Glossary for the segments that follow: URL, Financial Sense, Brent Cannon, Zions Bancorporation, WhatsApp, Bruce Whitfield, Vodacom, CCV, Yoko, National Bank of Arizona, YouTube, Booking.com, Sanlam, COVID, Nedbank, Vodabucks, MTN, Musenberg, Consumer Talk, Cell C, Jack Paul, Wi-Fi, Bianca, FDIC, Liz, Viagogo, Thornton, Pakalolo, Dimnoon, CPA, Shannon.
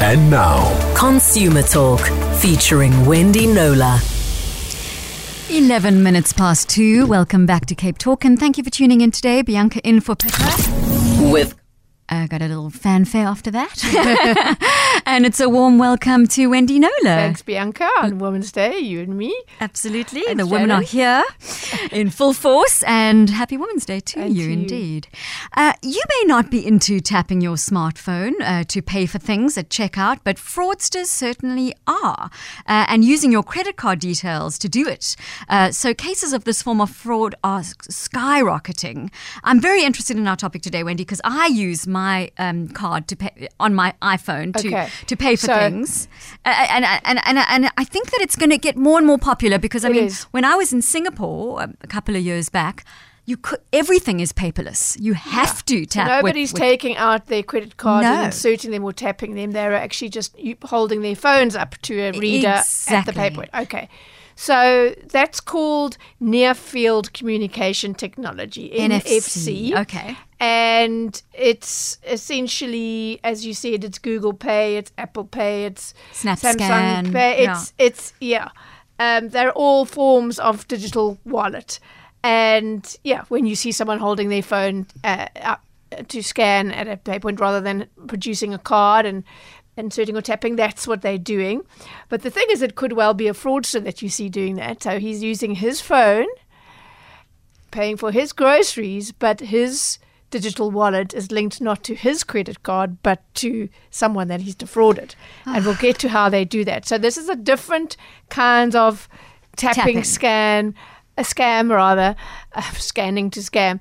And now, Consumer Talk, featuring Wendy Knowler. 11 minutes past 2. Welcome back to Cape Talk, and thank you for tuning in today. Bianca in for Pekka. I got a little fanfare after that. And it's a warm welcome to Wendy Knowler. Thanks, Bianca. On Women's Day, you and me. Absolutely. And the Shannon. Women are here in full force. And happy Women's Day to you, indeed. You may not be into tapping your smartphone to pay for things at checkout, but fraudsters certainly are, and using your credit card details to do it. So cases of this form of fraud are skyrocketing. I'm very interested in our topic today, Wendy, because I use my card to pay on my iPhone to pay for things, and I think that it's going to get more and more popular because I mean, when I was in Singapore a couple of years back, everything is paperless. You have to tap. So nobody's taking out their credit card and inserting them or tapping them. They're actually just holding their phones up to a reader at the paperwork. Okay. So that's called near-field communication technology, NFC. Okay. And it's essentially, as you said, it's Google Pay, it's Apple Pay, it's Samsung Pay. They're all forms of digital wallet. And when you see someone holding their phone up to scan at a paypoint rather than producing a card and inserting or tapping, that's what they're doing. But the thing is, it could well be a fraudster that you see doing that. So he's using his phone, paying for his groceries, but his digital wallet is linked not to his credit card, but to someone that he's defrauded. And we'll get to how they do that. So this is a different kind of scanning to scam,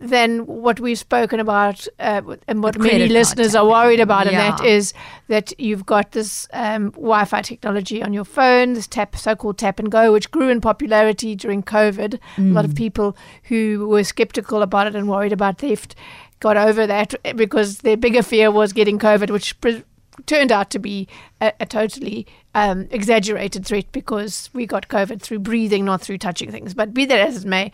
than what we've spoken about and what many listeners are worried about, and that is that you've got this Wi-Fi technology on your phone, this so-called tap and go, which grew in popularity during COVID. A lot of people who were skeptical about it and worried about theft got over that because their bigger fear was getting COVID, which turned out to be a totally exaggerated threat because we got COVID through breathing, not through touching things. But be that as it may,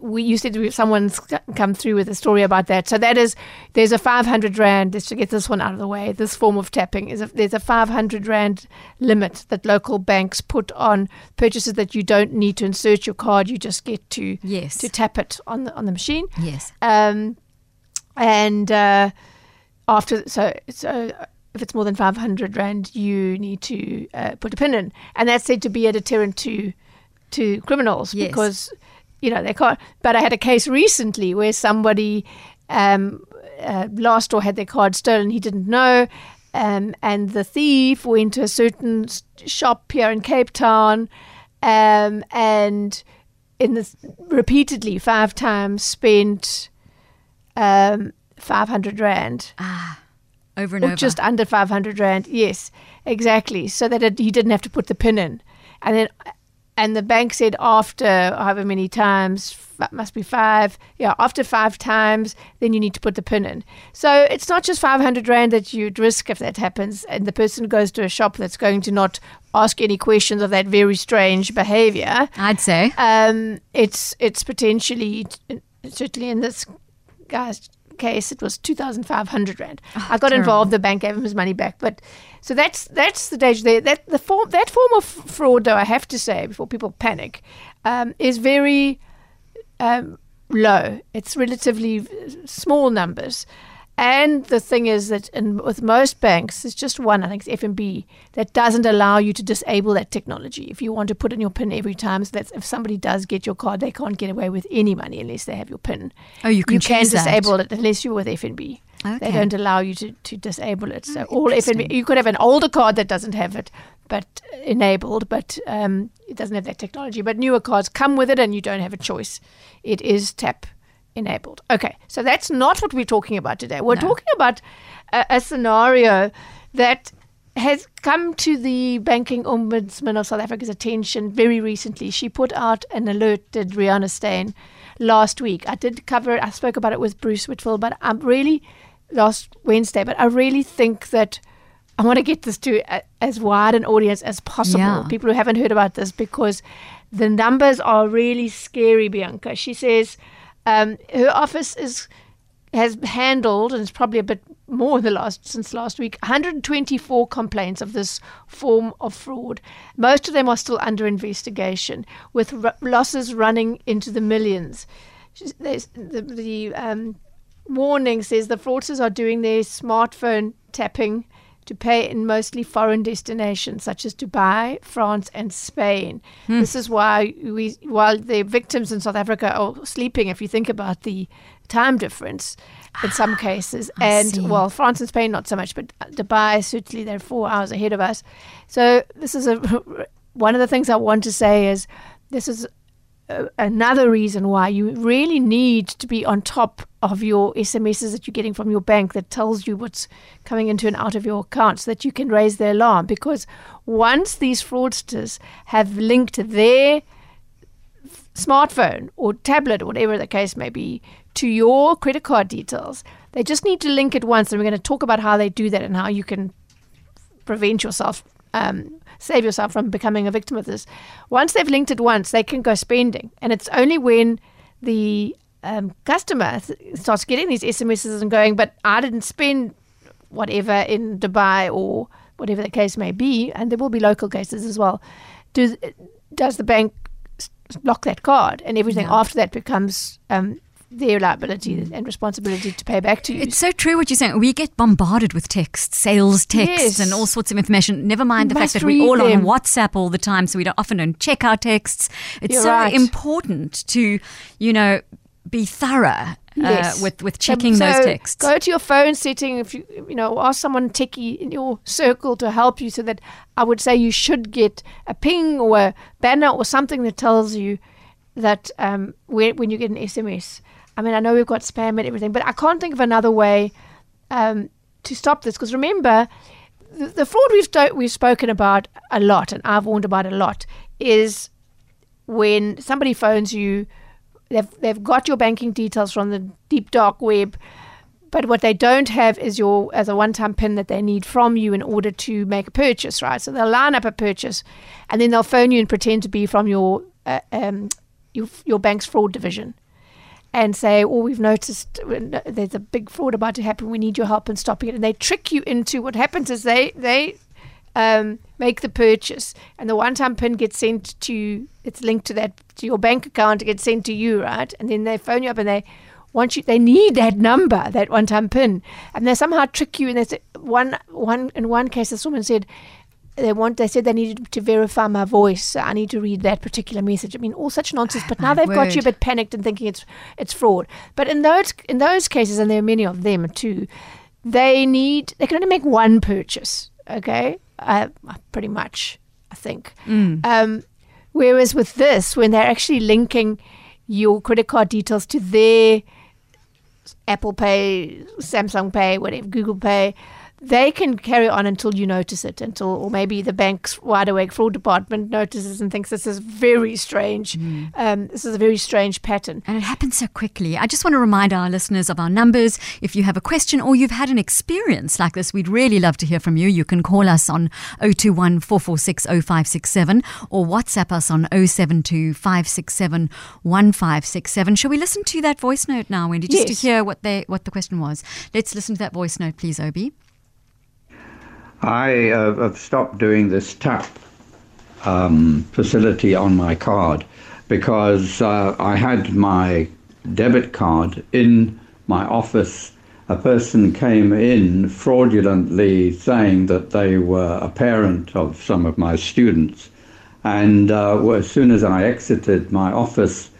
you said someone's come through with a story about that. So that is, there's a 500 Rand, just to get this one out of the way, this form of tapping, there's a 500 Rand limit that local banks put on purchases that you don't need to insert your card, you just get to tap it on the machine. Yes. So if it's more than 500 Rand, you need to put a pin in. And that's said to be a deterrent to criminals because, they can't. But I had a case recently where somebody lost or had their card stolen. He didn't know. And the thief went to a certain shop here in Cape Town and repeatedly 5 times spent 500 Rand. Over and over. Just under 500 Rand. Yes, exactly. So that he didn't have to put the pin in. And the bank said after however many times, must be 5. Yeah, after 5 times, then you need to put the pin in. So it's not just 500 Rand that you'd risk if that happens and the person goes to a shop that's going to not ask any questions of that very strange behavior. I'd say. It's potentially, certainly in this guy's case, it was 2,500 Rand. I got involved. The bank gave him his money back. But so that's the danger there. That form of fraud, though, I have to say, before people panic, is very low. It's relatively small numbers. And the thing is that with most banks, there's just one, I think it's FNB, that doesn't allow you to disable that technology. If you want to put in your PIN every time, so that if somebody does get your card, they can't get away with any money unless they have your PIN. Oh, you can disable it unless you're with FNB. Okay. They don't allow you to disable it. So all FNB, you could have an older card that doesn't have it, but enabled, but it doesn't have that technology. But newer cards come with it and you don't have a choice. It is tap enabled. Okay, so that's not what we're talking about today. We're talking about a scenario that has come to the Banking Ombudsman of South Africa's attention very recently. She put out an alert, did Riana Steyn, last week. I did cover it. I spoke about it with Bruce Whitfield, but I'm really, last Wednesday, but I really think that I want to get this to as wide an audience as possible, people who haven't heard about this, because the numbers are really scary, Bianca. She says her office is has handled, and it's probably a bit more in the since last week, 124 complaints of this form of fraud. Most of them are still under investigation, with losses running into the millions. The warning says the fraudsters are doing their smartphone tapping to pay in mostly foreign destinations such as Dubai, France, and Spain. Mm. This is why while the victims in South Africa are sleeping, if you think about the time difference in some cases. Well, France and Spain, not so much, but Dubai, certainly they're 4 hours ahead of us. So this is one of the things I want to say is this is another reason why you really need to be on top of your SMSs that you're getting from your bank that tells you what's coming into and out of your account so that you can raise the alarm, because once these fraudsters have linked their smartphone or tablet or whatever the case may be to your credit card details, they just need to link it once, and we're going to talk about how they do that and how you can prevent yourself, save yourself from becoming a victim of this. Once they've linked it once, they can go spending, and it's only when the customer starts getting these SMSs and going, but I didn't spend whatever in Dubai or whatever the case may be, and there will be local cases as well, does the bank lock that card, and everything after that becomes their liability and responsibility to pay back to you. It's so true what you're saying. We get bombarded with texts, sales texts, and all sorts of information. Never mind the fact that we're all on WhatsApp all the time, so we often don't check our texts. It's important to, be thorough with checking those texts. Go to your phone setting. If you ask someone techie in your circle to help you, so that I would say you should get a ping or a banner or something that tells you that when you get an SMS. I mean, I know we've got spam and everything, but I can't think of another way to stop this. Because remember, the fraud we've spoken about a lot, and I've warned about a lot, is when somebody phones you, they've got your banking details from the deep dark web, but what they don't have is a one-time PIN that they need from you in order to make a purchase, right? So they'll line up a purchase, and then they'll phone you and pretend to be from your bank's fraud division, and say, oh, we've noticed there's a big fraud about to happen. We need your help in stopping it. And they trick you into what happens is they make the purchase, and the one-time PIN gets sent to, it's linked to your bank account. It gets sent to you, right? And then they phone you up and they want you. They need that number, that one-time PIN, and they somehow trick you. And there's one in one case, this woman said they said they needed to verify my voice. So I need to read that particular message. I mean, all such nonsense. But now they've got you a bit panicked and thinking it's fraud. But in those cases, and there are many of them too, they can only make one purchase. Okay, pretty much, I think. Mm. Whereas with this, when they're actually linking your credit card details to their Apple Pay, Samsung Pay, whatever, Google Pay, they can carry on until you notice it, or maybe the bank's wide awake fraud department notices and thinks this is very strange. Mm. This is a very strange pattern. And it happens so quickly. I just want to remind our listeners of our numbers. If you have a question or you've had an experience like this, we'd really love to hear from you. You can call us on 021 446 0567 or WhatsApp us on 072 567 1567. Shall we listen to that voice note now, Wendy, just to hear what the question was? Let's listen to that voice note, please, Obi. I have stopped doing this tap facility on my card because I had my debit card in my office. A person came in fraudulently saying that they were a parent of some of my students. And as soon as I exited my office,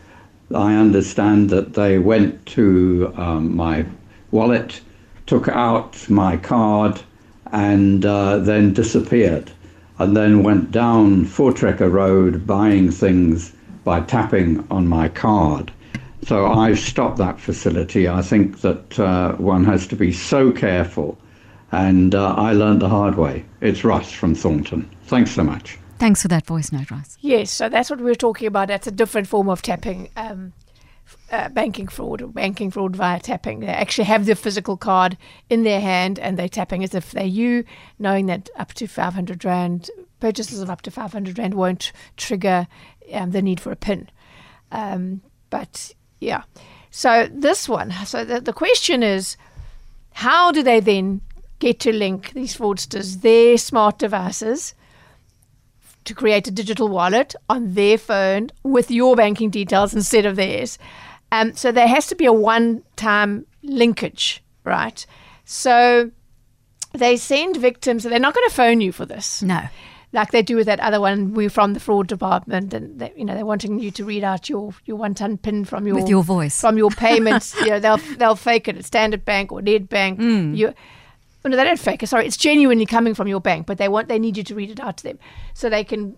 I understand that they went to my wallet, took out my card, and then disappeared, and then went down Fortrekker Road buying things by tapping on my card. So I stopped that facility. I think that one has to be so careful, and I learned the hard way. It's Russ from Thornton. Thanks so much. Thanks for that voice note, Russ. Yes, so that's what we were talking about. That's a different form of tapping, banking fraud or banking fraud via tapping. They actually have the physical card in their hand and they're tapping as if they're you, knowing that up to 500 Rand, purchases of up to 500 Rand won't trigger the need for a PIN. But yeah, So this one, so the question is, how do they then get to link these fraudsters, their smart devices, to create a digital wallet on their phone with your banking details instead of theirs? So there has to be a one-time linkage, right? So they send victims. They're not going to phone you for this. No. Like they do with that other one, we're from the fraud department, and they, you know, they're wanting you to read out your one-ton PIN from your with your voice from your payments. You know, they'll fake it at Standard Bank or Nedbank. Mm. No, they don't fake it. Sorry, it's genuinely coming from your bank, but they need you to read it out to them so they can,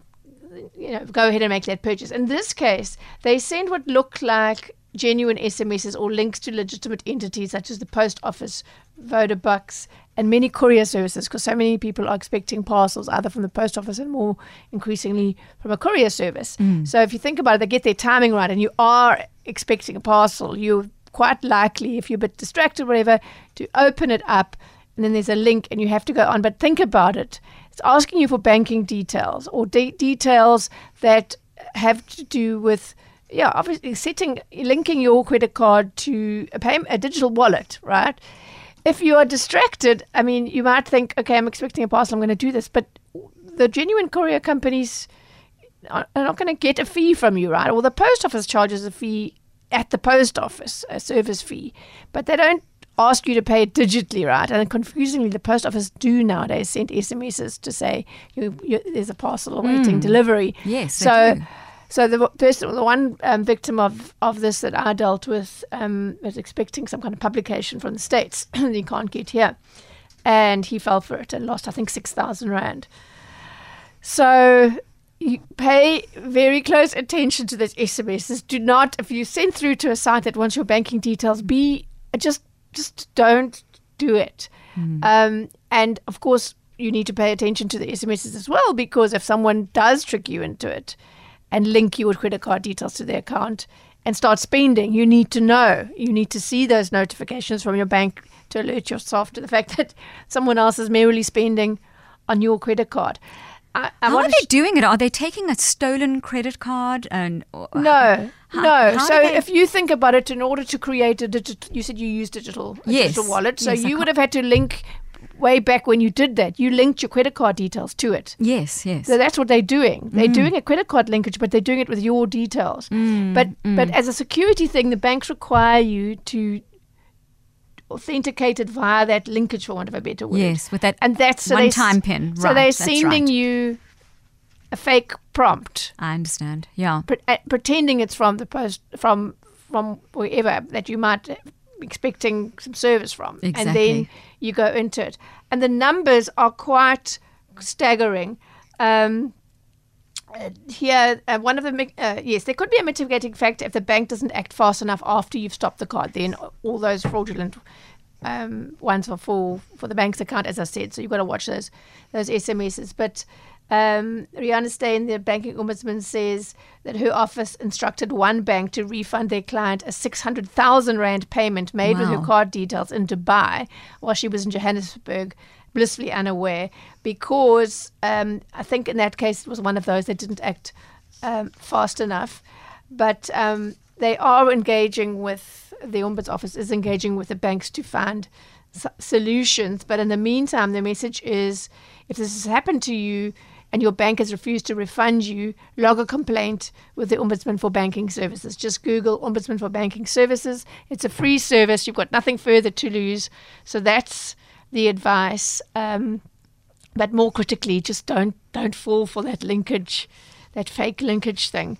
you know, go ahead and make that purchase. In this case, they send what look like genuine SMSs or links to legitimate entities such as the post office, Vodabucks, and many courier services, because so many people are expecting parcels either from the post office and more increasingly from a courier service. Mm. So if you think about it, they get their timing right and you are expecting a parcel. You're quite likely, if you're a bit distracted or whatever, to open it up, and then there's a link and you have to go on. But think about it. It's asking you for banking details or details that have to do with, yeah, obviously linking your credit card to a digital wallet, right? If you are distracted, I mean, you might think, okay, I'm expecting a parcel, I'm going to do this. But the genuine courier companies are not going to get a fee from you, right? Well, the post office charges a fee at the post office, a service fee. But they don't ask you to pay it digitally, right? And confusingly, the post office do nowadays send SMSs to say, there's a parcel awaiting delivery. Yes, So the one victim of this that I dealt with was expecting some kind of publication from the States that he can't get here. And he fell for it and lost, I think, 6,000 Rand. So you pay very close attention to those SMSs. Do not, if you send through to a site that wants your banking details, just don't do it. Mm. And, of course, you need to pay attention to the SMSs as well, because if someone does trick you into it, and link your credit card details to their account and start spending, you need to know. You need to see those notifications from your bank to alert yourself to the fact that someone else is merely spending on your credit card. How are they doing it? Are they taking a stolen credit card? No. So if you think about it, in order to create a digital, you said you use digital wallet. So you would have had to link way back when you did that. You linked your credit card details to it. Yes, yes. So that's what they're doing. They're doing a credit card linkage, but they're doing it with your details. But as a security thing, the banks require you to authenticate it via that linkage, for want of a better word. Yes, with that one-time PIN. Right, so they're sending you a fake prompt. I understand, yeah. Pretending it's from the post, from wherever that you might expecting some service from. Exactly. And then you go into it. And the numbers are quite staggering. One of them, there could be a mitigating factor if the bank doesn't act fast enough after you've stopped the card. Then all those fraudulent ones are for the bank's account, as I said. So you've got to watch those SMSs. But Riana Steyn, the banking ombudsman, says that her office instructed one bank to refund their client a 600,000 Rand payment made with her card details in Dubai while she was in Johannesburg, blissfully unaware, because I think in that case it was one of those that didn't act fast enough. But they are engaging with, the Ombuds Office is engaging with the banks to find solutions. But in the meantime, the message is, if this has happened to you, and your bank has refused to refund you, log a complaint with the Ombudsman for Banking Services. Just Google Ombudsman for Banking Services. It's a free service. You've got nothing further to lose. So that's the advice. But more critically, just don't fall for that linkage, that fake linkage thing,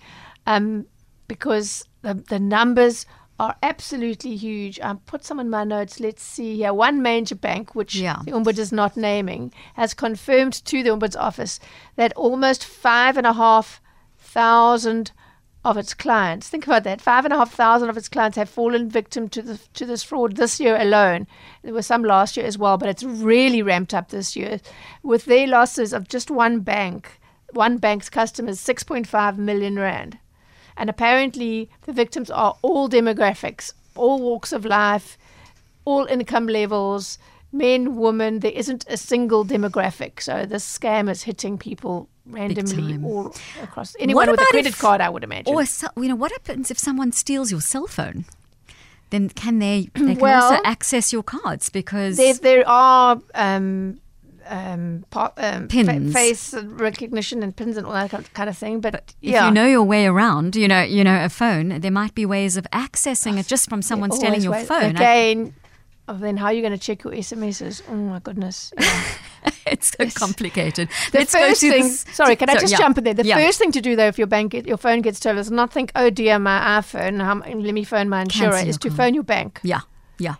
because the numbers are absolutely huge. I put some in my notes. Let's see here. One major bank, which the Ombud is not naming, has confirmed to the Ombud's office that almost 5,500 of its clients, think about that, 5,500 of its clients have fallen victim to this fraud this year alone. There were some last year as well, but it's really ramped up this year. With their losses of just one bank's customers, 6.5 million Rand. And apparently the victims are all demographics, all walks of life, all income levels, men, women. There isn't a single demographic. So this scam is hitting people randomly all across. Anyone with a credit card, I would imagine. Or what happens if someone steals your cell phone? then can they can also access your cards, because there are pins, face recognition and pins and all that kind of thing. But yeah, if you know your way around, you know a phone, there might be ways of accessing it just from someone stealing your phone. Again, then how are you going to check your SMSs? Oh my goodness. Yeah. It's so complicated. Sorry, can I just jump in there? The first thing to do, though, if your phone gets stolen, is not think, oh dear, my iPhone, let me phone my insurer, is to phone your bank. Yeah, yeah.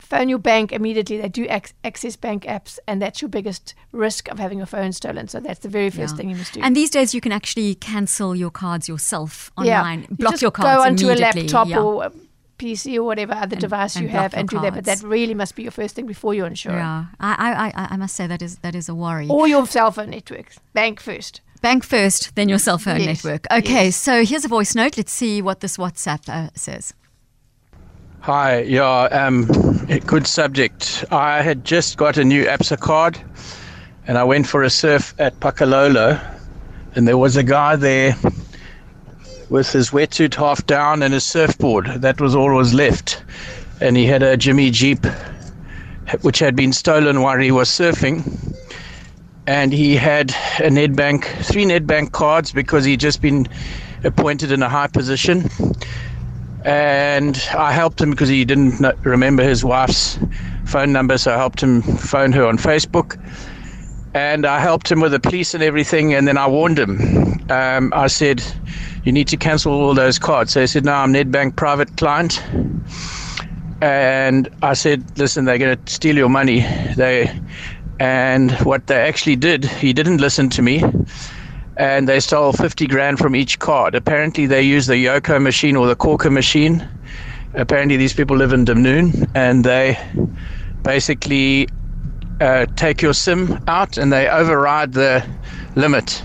Phone your bank immediately. They do access bank apps, and that's your biggest risk of having your phone stolen. So that's the very first thing you must do. And these days you can actually cancel your cards yourself online, block your cards immediately. Go onto a laptop or PC or whatever other device you have and do that, but that really must be your first thing before your insurance. Yeah, I must say that is a worry. Or your cell phone networks. Bank first. Bank first, then your cell phone network. Okay, so here's a voice note. Let's see what this WhatsApp says. Hi, good subject. I had just got a new Absa card, and I went for a surf at Pakalolo, and there was a guy there with his wetsuit half down and his surfboard. That was all was left. And he had a Jimmy Jeep, which had been stolen while he was surfing. And he had a three Nedbank cards, because he'd just been appointed in a high position. And I helped him because he didn't remember his wife's phone number, so I helped him phone her on Facebook. And I helped him with the police and everything, and then I warned him. I said, you need to cancel all those cards. So he said, no, I'm Nedbank private client. And I said, listen, they're going to steal your money. And what they actually did, he didn't listen to me, and they stole 50 grand from each card. Apparently they used the Yoko machine or the Corker machine. Apparently these people live in Dimnoon, and they basically take your SIM out and they override the limit,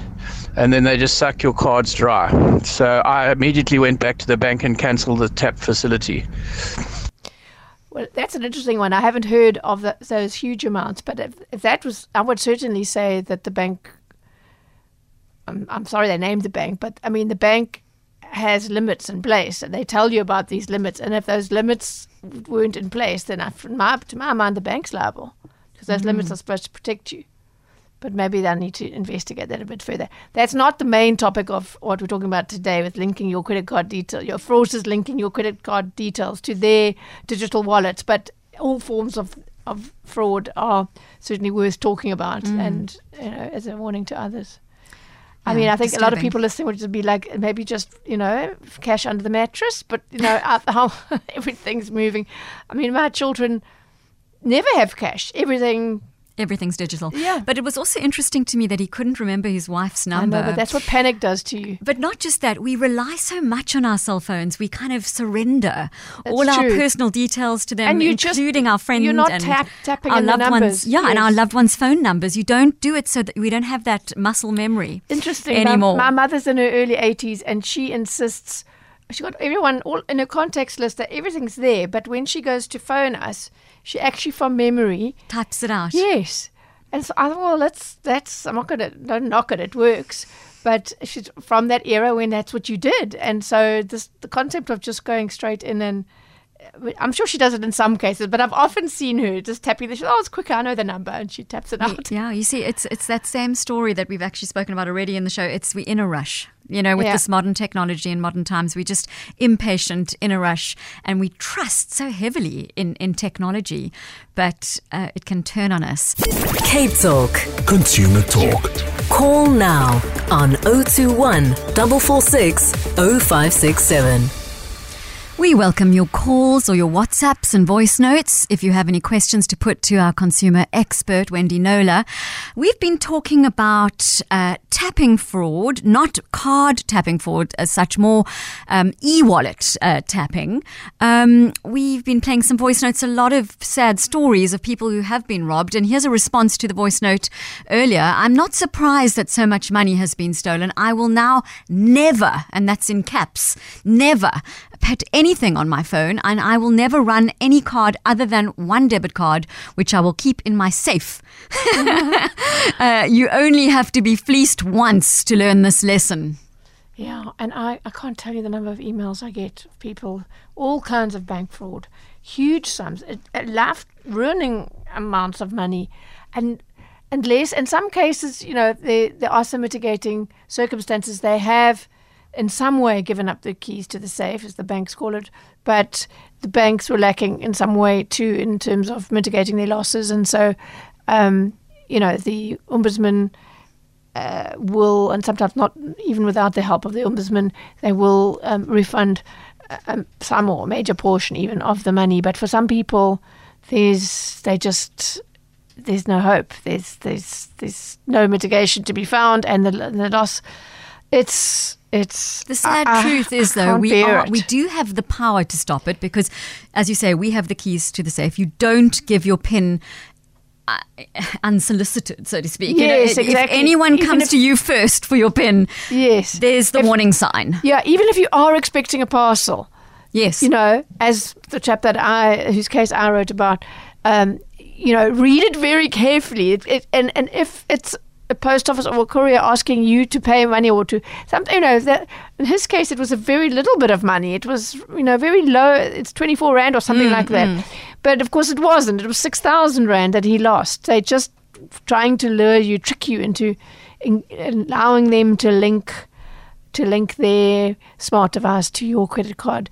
and then they just suck your cards dry. So I immediately went back to the bank and cancelled the tap facility. Well, that's an interesting one. I haven't heard of those huge amounts, but if that was, I would certainly say that the bank, I'm sorry they named the bank, but I mean the bank has limits in place, and they tell you about these limits, and if those limits weren't in place, then to my mind the bank's liable, because those limits are supposed to protect you. But maybe they'll need to investigate that a bit further. That's not the main topic of what we're talking about today, with linking your credit card details, your fraudsters linking your credit card details to their digital wallets. But all forms of fraud are certainly worth talking about, and as a warning to others. Yeah, I mean, I think a lot of people listening would just be like, maybe just, cash under the mattress. But, how everything's moving. I mean, my children never have cash. Everything's digital. Yeah. But it was also interesting to me that he couldn't remember his wife's number. I know, but that's what panic does to you. But not just that. We rely so much on our cell phones. We kind of surrender all our personal details to them, and including our friends. You're not tapping our loved ones. Yeah, yes. And our loved ones' phone numbers. You don't do it, so that we don't have that muscle memory anymore. My mother's in her early 80s, and she insists. She got everyone all in her contacts list, that everything's there. But when she goes to phone us, she actually, from memory, types it out. Yes. And so I thought, well, I'm not going to, don't knock it, it works. But she's from that era when that's what you did. And so the concept of just going straight in, and I'm sure she does it in some cases, but I've often seen her just tapping this. It's quicker, I know the number, and she taps it out. Yeah, you see, it's that same story that we've actually spoken about already in the show. We're in a rush. With this modern technology and modern times, we're just impatient, in a rush, and we trust so heavily in technology, but it can turn on us. Cape Talk. Consumer Talk. Call now on 021 446 0567. We welcome your calls or your WhatsApps and voice notes if you have any questions to put to our consumer expert, Wendy Knowler. We've been talking about tapping fraud, not card tapping fraud as such, more e-wallet tapping. We've been playing some voice notes, a lot of sad stories of people who have been robbed. And here's a response to the voice note earlier. I'm not surprised that so much money has been stolen. I will now never, and that's in caps, never pet anything on my phone, and I will never run any card other than one debit card, which I will keep in my safe. You only have to be fleeced once to learn this lesson. Yeah, and I can't tell you the number of emails I get of people, all kinds of bank fraud, huge sums, life-ruining amounts of money, and less. In some cases, you know, there are some mitigating circumstances. They have in some way given up the keys to the safe, as the banks call it, but the banks were lacking in some way too in terms of mitigating their losses. And so, you know, the ombudsman will, and sometimes not even without the help of the ombudsman, they will refund some or a major portion even of the money. But for some people, there's no hope. There's no mitigation to be found, and the loss, it's the sad truth is, though, we do have the power to stop it, because, as you say, we have the keys to the safe. You don't give your PIN unsolicited, so to speak. Yes, you know, exactly. If anyone comes to you first for your PIN, yes, there's the warning sign. Yeah, even if you are expecting a parcel. Yes, you know, as the chap whose case I wrote about, you know, read it very carefully. And if it's a post office or a courier asking you to pay money or to something, you know, that in his case it was a very little bit of money. It was, you know, very low. It's 24 rand or something like that. But of course it wasn't. It was 6,000 rand that he lost. They're just trying to lure you, trick you into allowing them to link their smart device to your credit card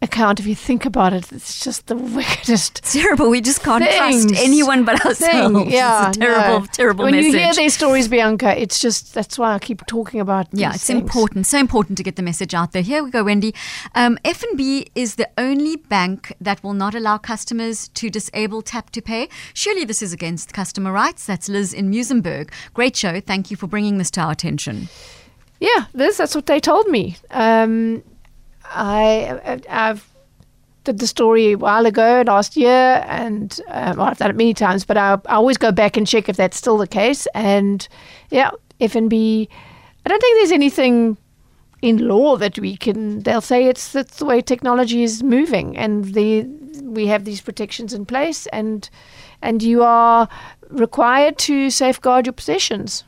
account. If you think about it, it's just the wickedest. It's terrible. We just can't trust anyone but ourselves. Yeah, it's a terrible, terrible message. When you hear these stories, Bianca, it's just, that's why I keep talking about these things. Yeah, it's important. So important to get the message out there. Here we go, Wendy. FNB is the only bank that will not allow customers to disable tap to pay. Surely this is against customer rights. That's Liz in Musenberg. Great show. Thank you for bringing this to our attention. Yeah, Liz, that's what they told me. I did the story a while ago, last year, and well, I've done it many times, but I always go back and check if that's still the case. And yeah, FNB, I don't think there's anything in law that they'll say that's the way technology is moving, and we have these protections in place, and you are required to safeguard your possessions.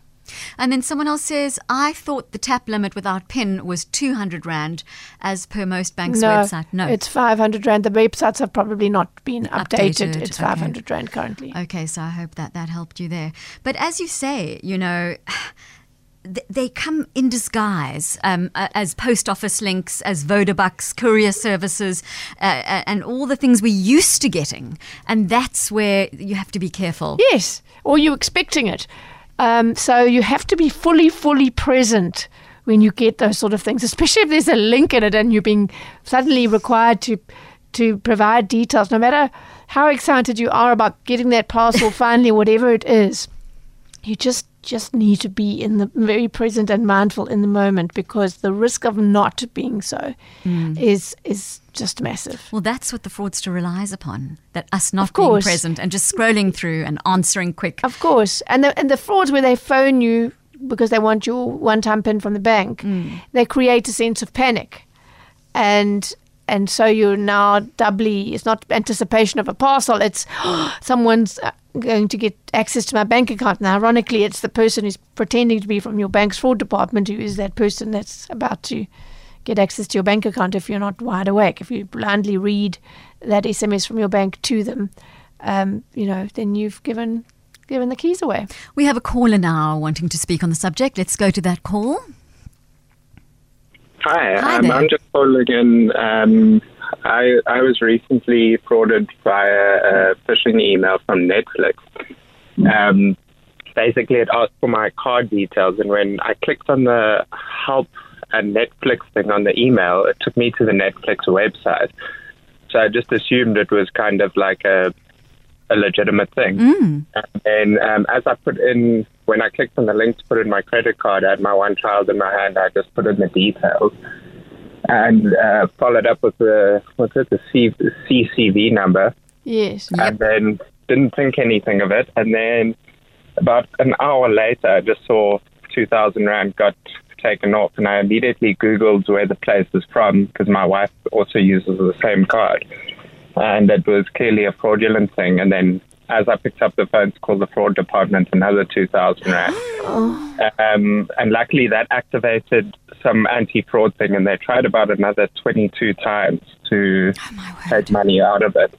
And then someone else says, I thought the tap limit without PIN was 200 Rand as per most banks' website. No, it's 500 Rand. The websites have probably not been updated. It's 500 Rand currently. Okay, so I hope that helped you there. But as you say, you know, they come in disguise as post office links, as Vodabucks, courier services, and all the things we're used to getting. And that's where you have to be careful. Yes, or you're expecting it. So you have to be fully, fully present when you get those sort of things, especially if there's a link in it and you're being suddenly required to provide details, no matter how excited you are about getting that parcel finally, whatever it is. You just need to be very present and mindful in the moment, because the risk of not being so is just massive. Well, that's what the fraudster relies upon, that us not being present and just scrolling through and answering quick. Of course. And the frauds where they phone you because they want your one-time PIN from the bank, they create a sense of panic. And so you're now doubly, it's not anticipation of a parcel, it's someone's going to get access to my bank account. And ironically, it's the person who's pretending to be from your bank's fraud department who is that person that's about to get access to your bank account if you're not wide awake. If you blindly read that SMS from your bank to them, you know, then you've given the keys away. We have a caller now wanting to speak on the subject. Let's go to that call. Hi, I'm Jack Paul again. I was recently frauded via a phishing email from Netflix. Basically, it asked for my card details, and when I clicked on the help and Netflix thing on the email, it took me to the Netflix website. So I just assumed it was kind of like a legitimate thing. And as I put in, when I clicked on the link to put in my credit card, I had my one child in my hand. I just put in the details and followed up with the CCV number. Yes. And then didn't think anything of it. And then about an hour later, I just saw 2,000 Rand got taken off. And I immediately Googled where the place was from, because my wife also uses the same card. And it was clearly a fraudulent thing. And then as I picked up the phone to call the fraud department, another 2,000 rand. And luckily that activated some anti-fraud thing, and they tried about another 22 times to take money out of it.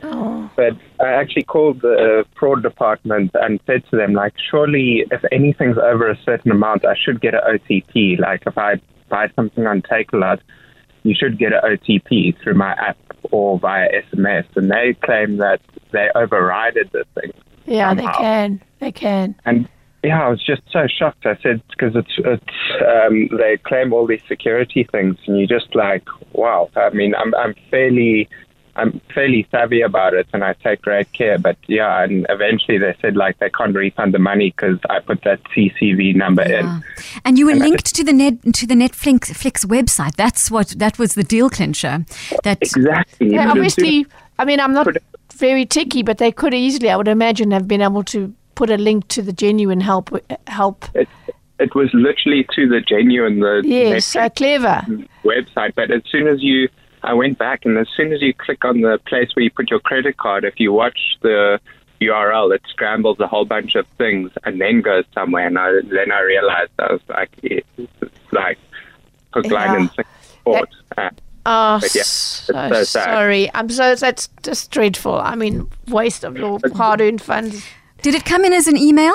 But I actually called the fraud department and said to them, like, surely if anything's over a certain amount, I should get an OTP. Like, if I buy something on Takealot, you should get an OTP through my app or via SMS. And they claim that they overrided this thing. Yeah, somehow. They can. And yeah, I was just so shocked. I said, because they claim all these security things, and you're just like, wow. I mean, I'm fairly savvy about it, and I take great care. But yeah, and eventually they said, like, they can't refund the money because I put that CCV number in. And you were linked to the Netflix website. That was the deal clincher. Exactly. Yeah, obviously, I mean, I'm not very techie, but they could easily, I would imagine, have been able to put a link to the genuine help. It was literally to the genuine clever website. But as soon as I went back, and as soon as you click on the place where you put your credit card, if you watch the URL, it scrambles a whole bunch of things and then goes somewhere. And then I realized, I was like, it's like hook, line, and support. So sorry. That's just dreadful. I mean, waste of your hard-earned funds. Did it come in as an email?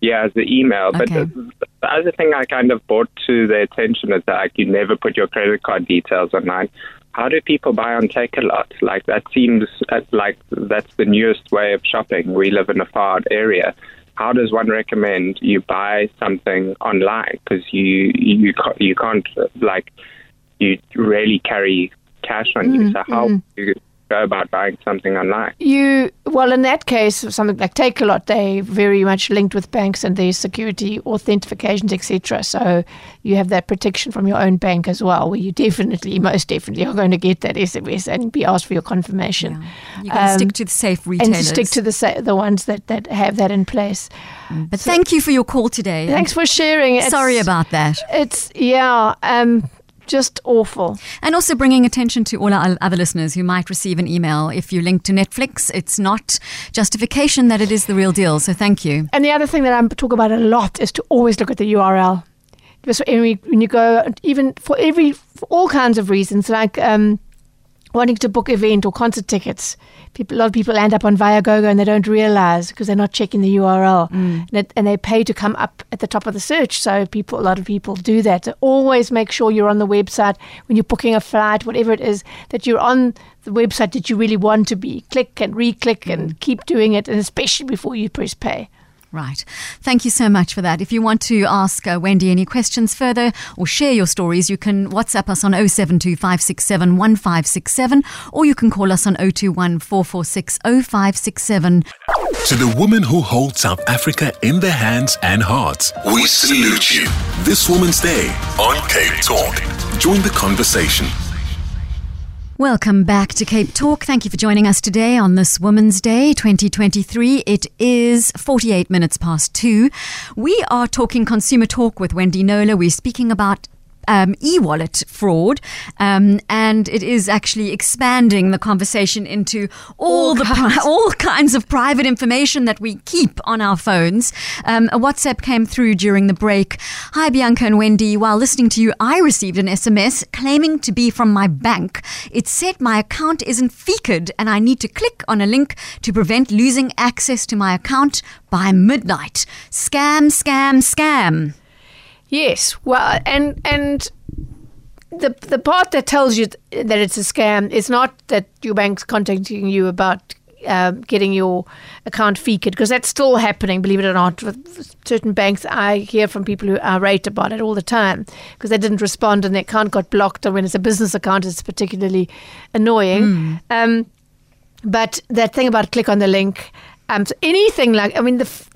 Yeah, as an email. Okay. But the other thing I kind of brought to their attention is that, like, you never put your credit card details online. How do people buy on Takealot? Like, that seems like that's the newest way of shopping. We live in a far out area. How does one recommend you buy something online? Because you can't, like, you really carry cash on you. So how do you go about buying something online? Well, in that case, something like Takealot, they very much linked with banks and their security authentications, etc. So you have that protection from your own bank as well, where you most definitely are going to get that SMS and be asked for your confirmation. Yeah. You can stick to the safe retailers. And stick to the ones that have that in place. But so, thank you for your call today. Thanks for sharing. Sorry about that. It's, yeah. Just awful. And also bringing attention to all our other listeners who might receive an email. If you link to Netflix, it's not justification that it is the real deal. So thank you. And the other thing that I talk about a lot is to always look at the URL. When you go, even for all kinds of reasons, like wanting to book event or concert tickets. A lot of people end up on Viagogo and they don't realize because they're not checking the URL. And they pay to come up at the top of the search. So a lot of people do that. So always make sure you're on the website when you're booking a flight, whatever it is, that you're on the website that you really want to be. Click and re-click and keep doing it, and especially before you press pay. Right. Thank you so much for that. If you want to ask Wendy any questions further or share your stories, you can WhatsApp us on 0725671567, or you can call us on 021 446 0567. To the woman who holds South Africa in their hands and hearts, we salute you. This Woman's Day on Cape Talk. Join the conversation. Welcome back to Cape Talk. Thank you for joining us today on this Women's Day 2023. It is 48 minutes past 2. We are talking Consumer Talk with Wendy Knowler. We're speaking about e-wallet fraud, and it is actually expanding the conversation into all kinds of private information that we keep on our phones. A WhatsApp came through during the break. Hi, Bianca and Wendy. While listening to you, I received an SMS claiming to be from my bank. It said my account isn't fec'd and I need to click on a link to prevent losing access to my account by midnight. Scam, scam, scam. Yes, well, and the part that tells you that it's a scam is not that your bank's contacting you about getting your account fec'd, because that's still happening, believe it or not, with certain banks. I hear from people who irate about it all the time because they didn't respond and their account got blocked, or when it's a business account, it's particularly annoying. But that thing about click on the link, so anything like, I mean, if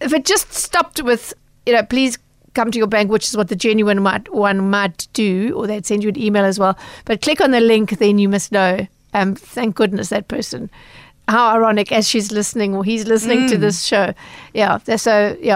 it just stopped with, please come to your bank, which is what the genuine one might do, or they'd send you an email as well. But click on the link, then you must know. Thank goodness that person. How ironic, as she's listening or he's listening to this show. Yeah,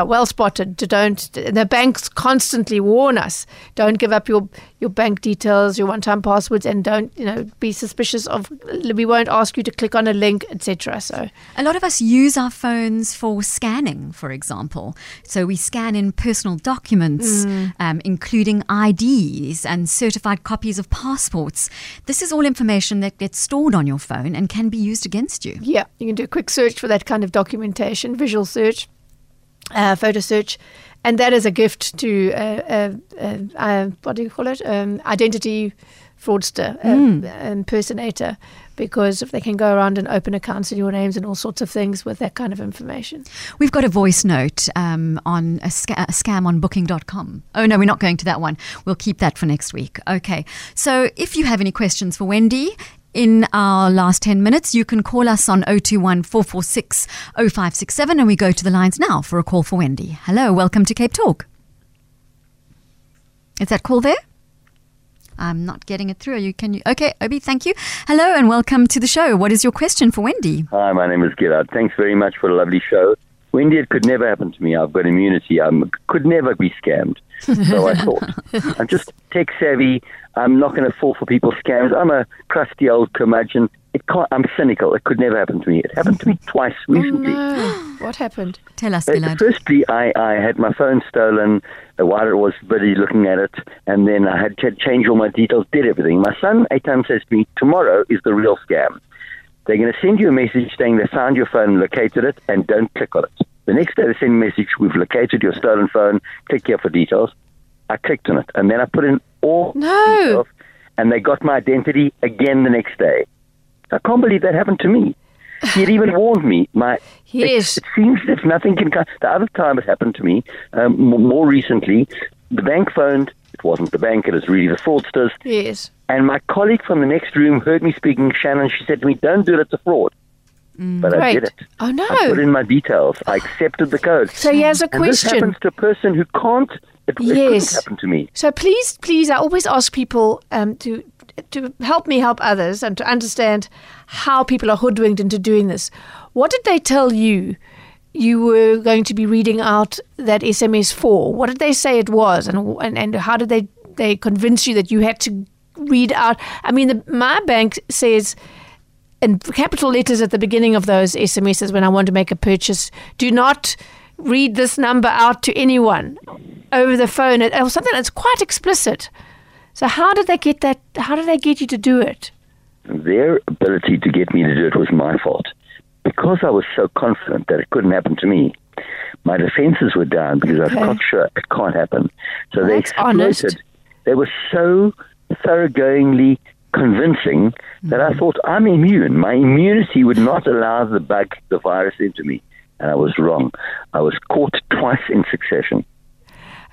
well spotted. Don't. The banks constantly warn us. Don't give up your your bank details, your one-time passwords, and don't, you know, be suspicious of, we won't ask you to click on a link, etc. So a lot of us use our phones for scanning, for example. So we scan in personal documents, including IDs and certified copies of passports. This is all information that gets stored on your phone and can be used against you. Yeah, you can do a quick search for that kind of documentation, visual search, photo search. And that is a gift to, what do you call it, identity fraudster, impersonator, because if they can go around and open accounts in your names and all sorts of things with that kind of information. We've got a voice note on a scam on booking.com. Oh, no, we're not going to that one. We'll keep that for next week. Okay. So if you have any questions for Wendy in our last 10 minutes, you can call us on 021 446 0567 and we go to the lines now for a call for Wendy. Hello, welcome to Cape Talk. Is that call there? I'm not getting it through. Can you? Okay, Obi, thank you. Hello and welcome to the show. What is your question for Wendy? Hi, my name is Gerard. Thanks very much for a lovely show. Wendy, it could never happen to me. I've got immunity. I could never be scammed. So I thought. I'm just tech savvy. I'm not going to fall for people's scams. I'm a crusty old curmudgeon. I'm cynical. It could never happen to me. It happened to me twice recently. Oh, no. What happened? Tell us, Gilad. Firstly, I had my phone stolen while I was busy looking at it, and then I had to change all my details, did everything. My son, 8 times, says to me, tomorrow is the real scam. They're going to send you a message saying they found your phone, located it, and don't click on it. The next day they send a message, we've located your stolen phone, click here for details. I clicked on it, and then I put in all details, and they got my identity again the next day. I can't believe that happened to me. He had even warned me. It seems as if nothing can come. The other time it happened to me, more recently, the bank phoned. It wasn't the bank, it was really the fraudsters. Yes. And my colleague from the next room heard me speaking, Shannon. She said to me, don't do it, it's a fraud. But right. I did it. Oh, no. I put in my details. I accepted the code. So he has a question. This happens to a person who can't. It couldn't happen to me. So please, I always ask people to help me help others and to understand how people are hoodwinked into doing this. What did they tell you you were going to be reading out that SMS for? What did they say it was? And how did they convince you that you had to read out? I mean, my bank says, in capital letters at the beginning of those SMSs when I want to make a purchase, do not read this number out to anyone over the phone, or something that's quite explicit. So how did they get that? How did they get you to do it? Their ability to get me to do it was my fault. Because I was so confident that it couldn't happen to me, my defenses were down because I was sure it can't happen. So they exploited. Honest. They were so thoroughgoingly convincing that I thought I'm immune. My immunity would not allow the virus into me, and I was wrong. I was caught twice in succession.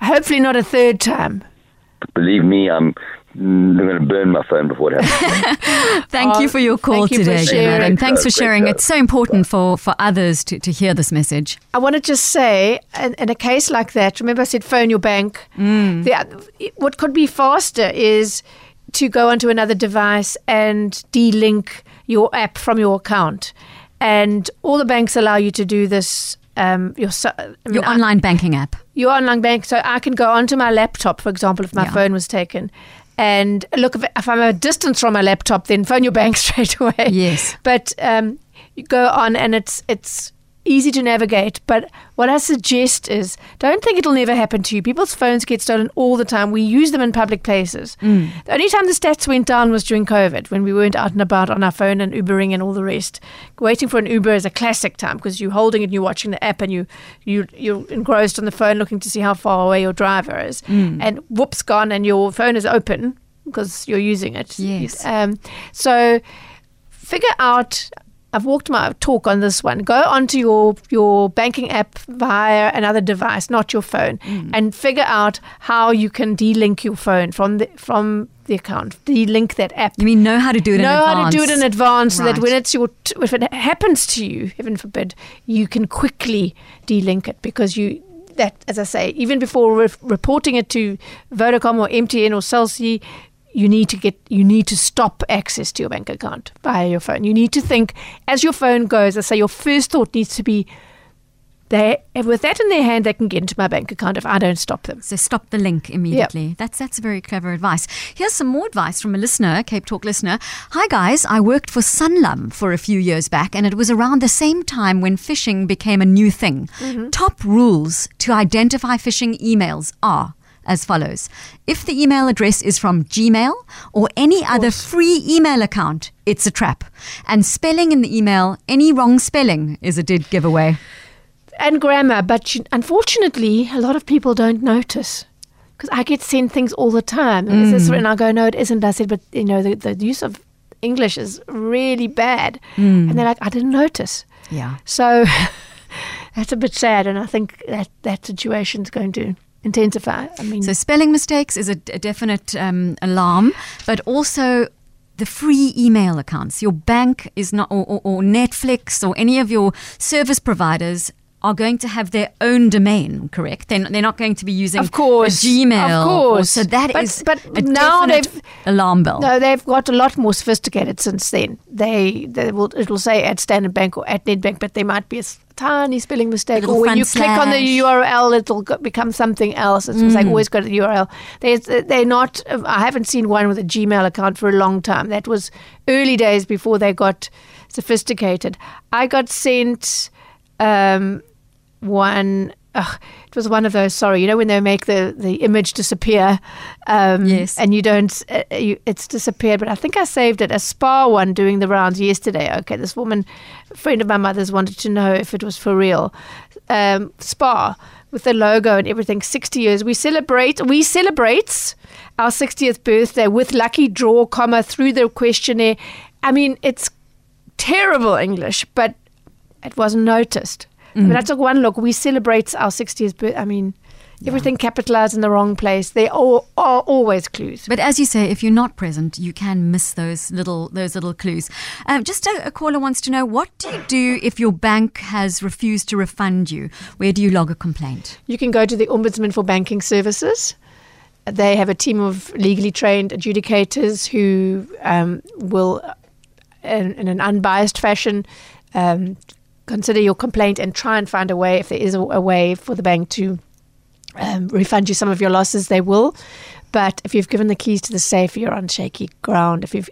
Hopefully not a third time. Believe me, I'm going to burn my phone before it happens. Thank you for your call today, Gerard, and thanks for sharing. It's so important for others to hear this message. I want to just say, in a case like that, remember I said phone your bank. What could be faster is to go onto another device and de-link your app from your account. And all the banks allow you to do this. Online banking app. Your online bank. So I can go onto my laptop, for example, if my phone was taken. And look, if I'm a distance from my laptop, then phone your bank straight away. Yes. But you go on and it's easy to navigate. But what I suggest is don't think it'll never happen to you. People's phones get stolen all the time. We use them in public places. The only time the stats went down was during COVID, when we weren't out and about on our phone and Ubering and all the rest. Waiting for an Uber is a classic time because you're holding it and you're watching the app and you're engrossed on the phone looking to see how far away your driver is. And whoops, gone, and your phone is open because you're using it. Yes. So figure out... I've walked my talk on this one. Go onto your banking app via another device, not your phone, and figure out how you can de-link your phone from the account. De-link that app. You mean know how to do it in advance. Know how to do it in advance, right. So that when it's if it happens to you, heaven forbid, you can quickly de-link it because you... That, as I say, even before reporting it to Vodacom or MTN or Cell C, you need to stop access to your bank account via your phone. You need to think, as your phone goes, I say your first thought needs to be, they, with that in their hand, they can get into my bank account if I don't stop them. So stop the link immediately. Yep. That's very clever advice. Here's some more advice from a listener, Cape Talk listener. Hi guys, I worked for Sanlam for a few years back, and it was around the same time when phishing became a new thing. Mm-hmm. Top rules to identify phishing emails are as follows. If the email address is from Gmail or any other free email account, it's a trap. And spelling in the email, any wrong spelling is a dead giveaway. And grammar, but unfortunately, a lot of people don't notice. Because I get sent things all the time. And I go, no, it isn't. I said, but you know, the use of English is really bad. Mm. And they're like, I didn't notice. Yeah. So that's a bit sad. And I think that situation's going to intensify. So spelling mistakes is a definite alarm, but also the free email accounts. Your bank is not, or Netflix or any of your service providers are going to have their own domain, correct? They're not going to be using, of course, Gmail. Of course. So that is a definite alarm bell. No, they've got a lot more sophisticated since then. It will say at Standard Bank or at Nedbank, but there might be a tiny spelling mistake, or when you click on the URL, it'll become something else. It's like always got a URL. They're not. I haven't seen one with a Gmail account for a long time. That was early days before they got sophisticated. I got sent one. It was one of those. Sorry, when they make the image disappear, yes, and you don't. It's disappeared, but I think I saved it. A spa one doing the rounds yesterday. Okay, this woman, a friend of my mother's, wanted to know if it was for real. Spa with the logo and everything. 60 years. We celebrate our 60th birthday with lucky draw, comma, through the questionnaire. It's terrible English, but it wasn't noticed. But I took one look. We celebrate our 60th birthday. Everything capitalized in the wrong place. They are always clues. But as you say, if you're not present, you can miss those little clues. Just a caller wants to know, what do you do if your bank has refused to refund you? Where do you log a complaint? You can go to the Ombudsman for Banking Services. They have a team of legally trained adjudicators who will, in an unbiased fashion, consider your complaint and try and find a way, if there is a way for the bank to refund you some of your losses, they will. But if you've given the keys to the safe, you're on shaky ground. If you've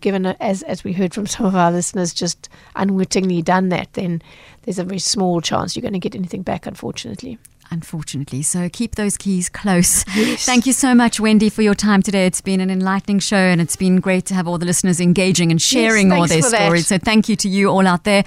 given, as we heard from some of our listeners, just unwittingly done that, then there's a very small chance you're going to get anything back, unfortunately. So keep those keys close. Yes. Thank you so much, Wendy, for your time today. It's been an enlightening show, and it's been great to have all the listeners engaging and sharing all their stories. So thank you to you all out there.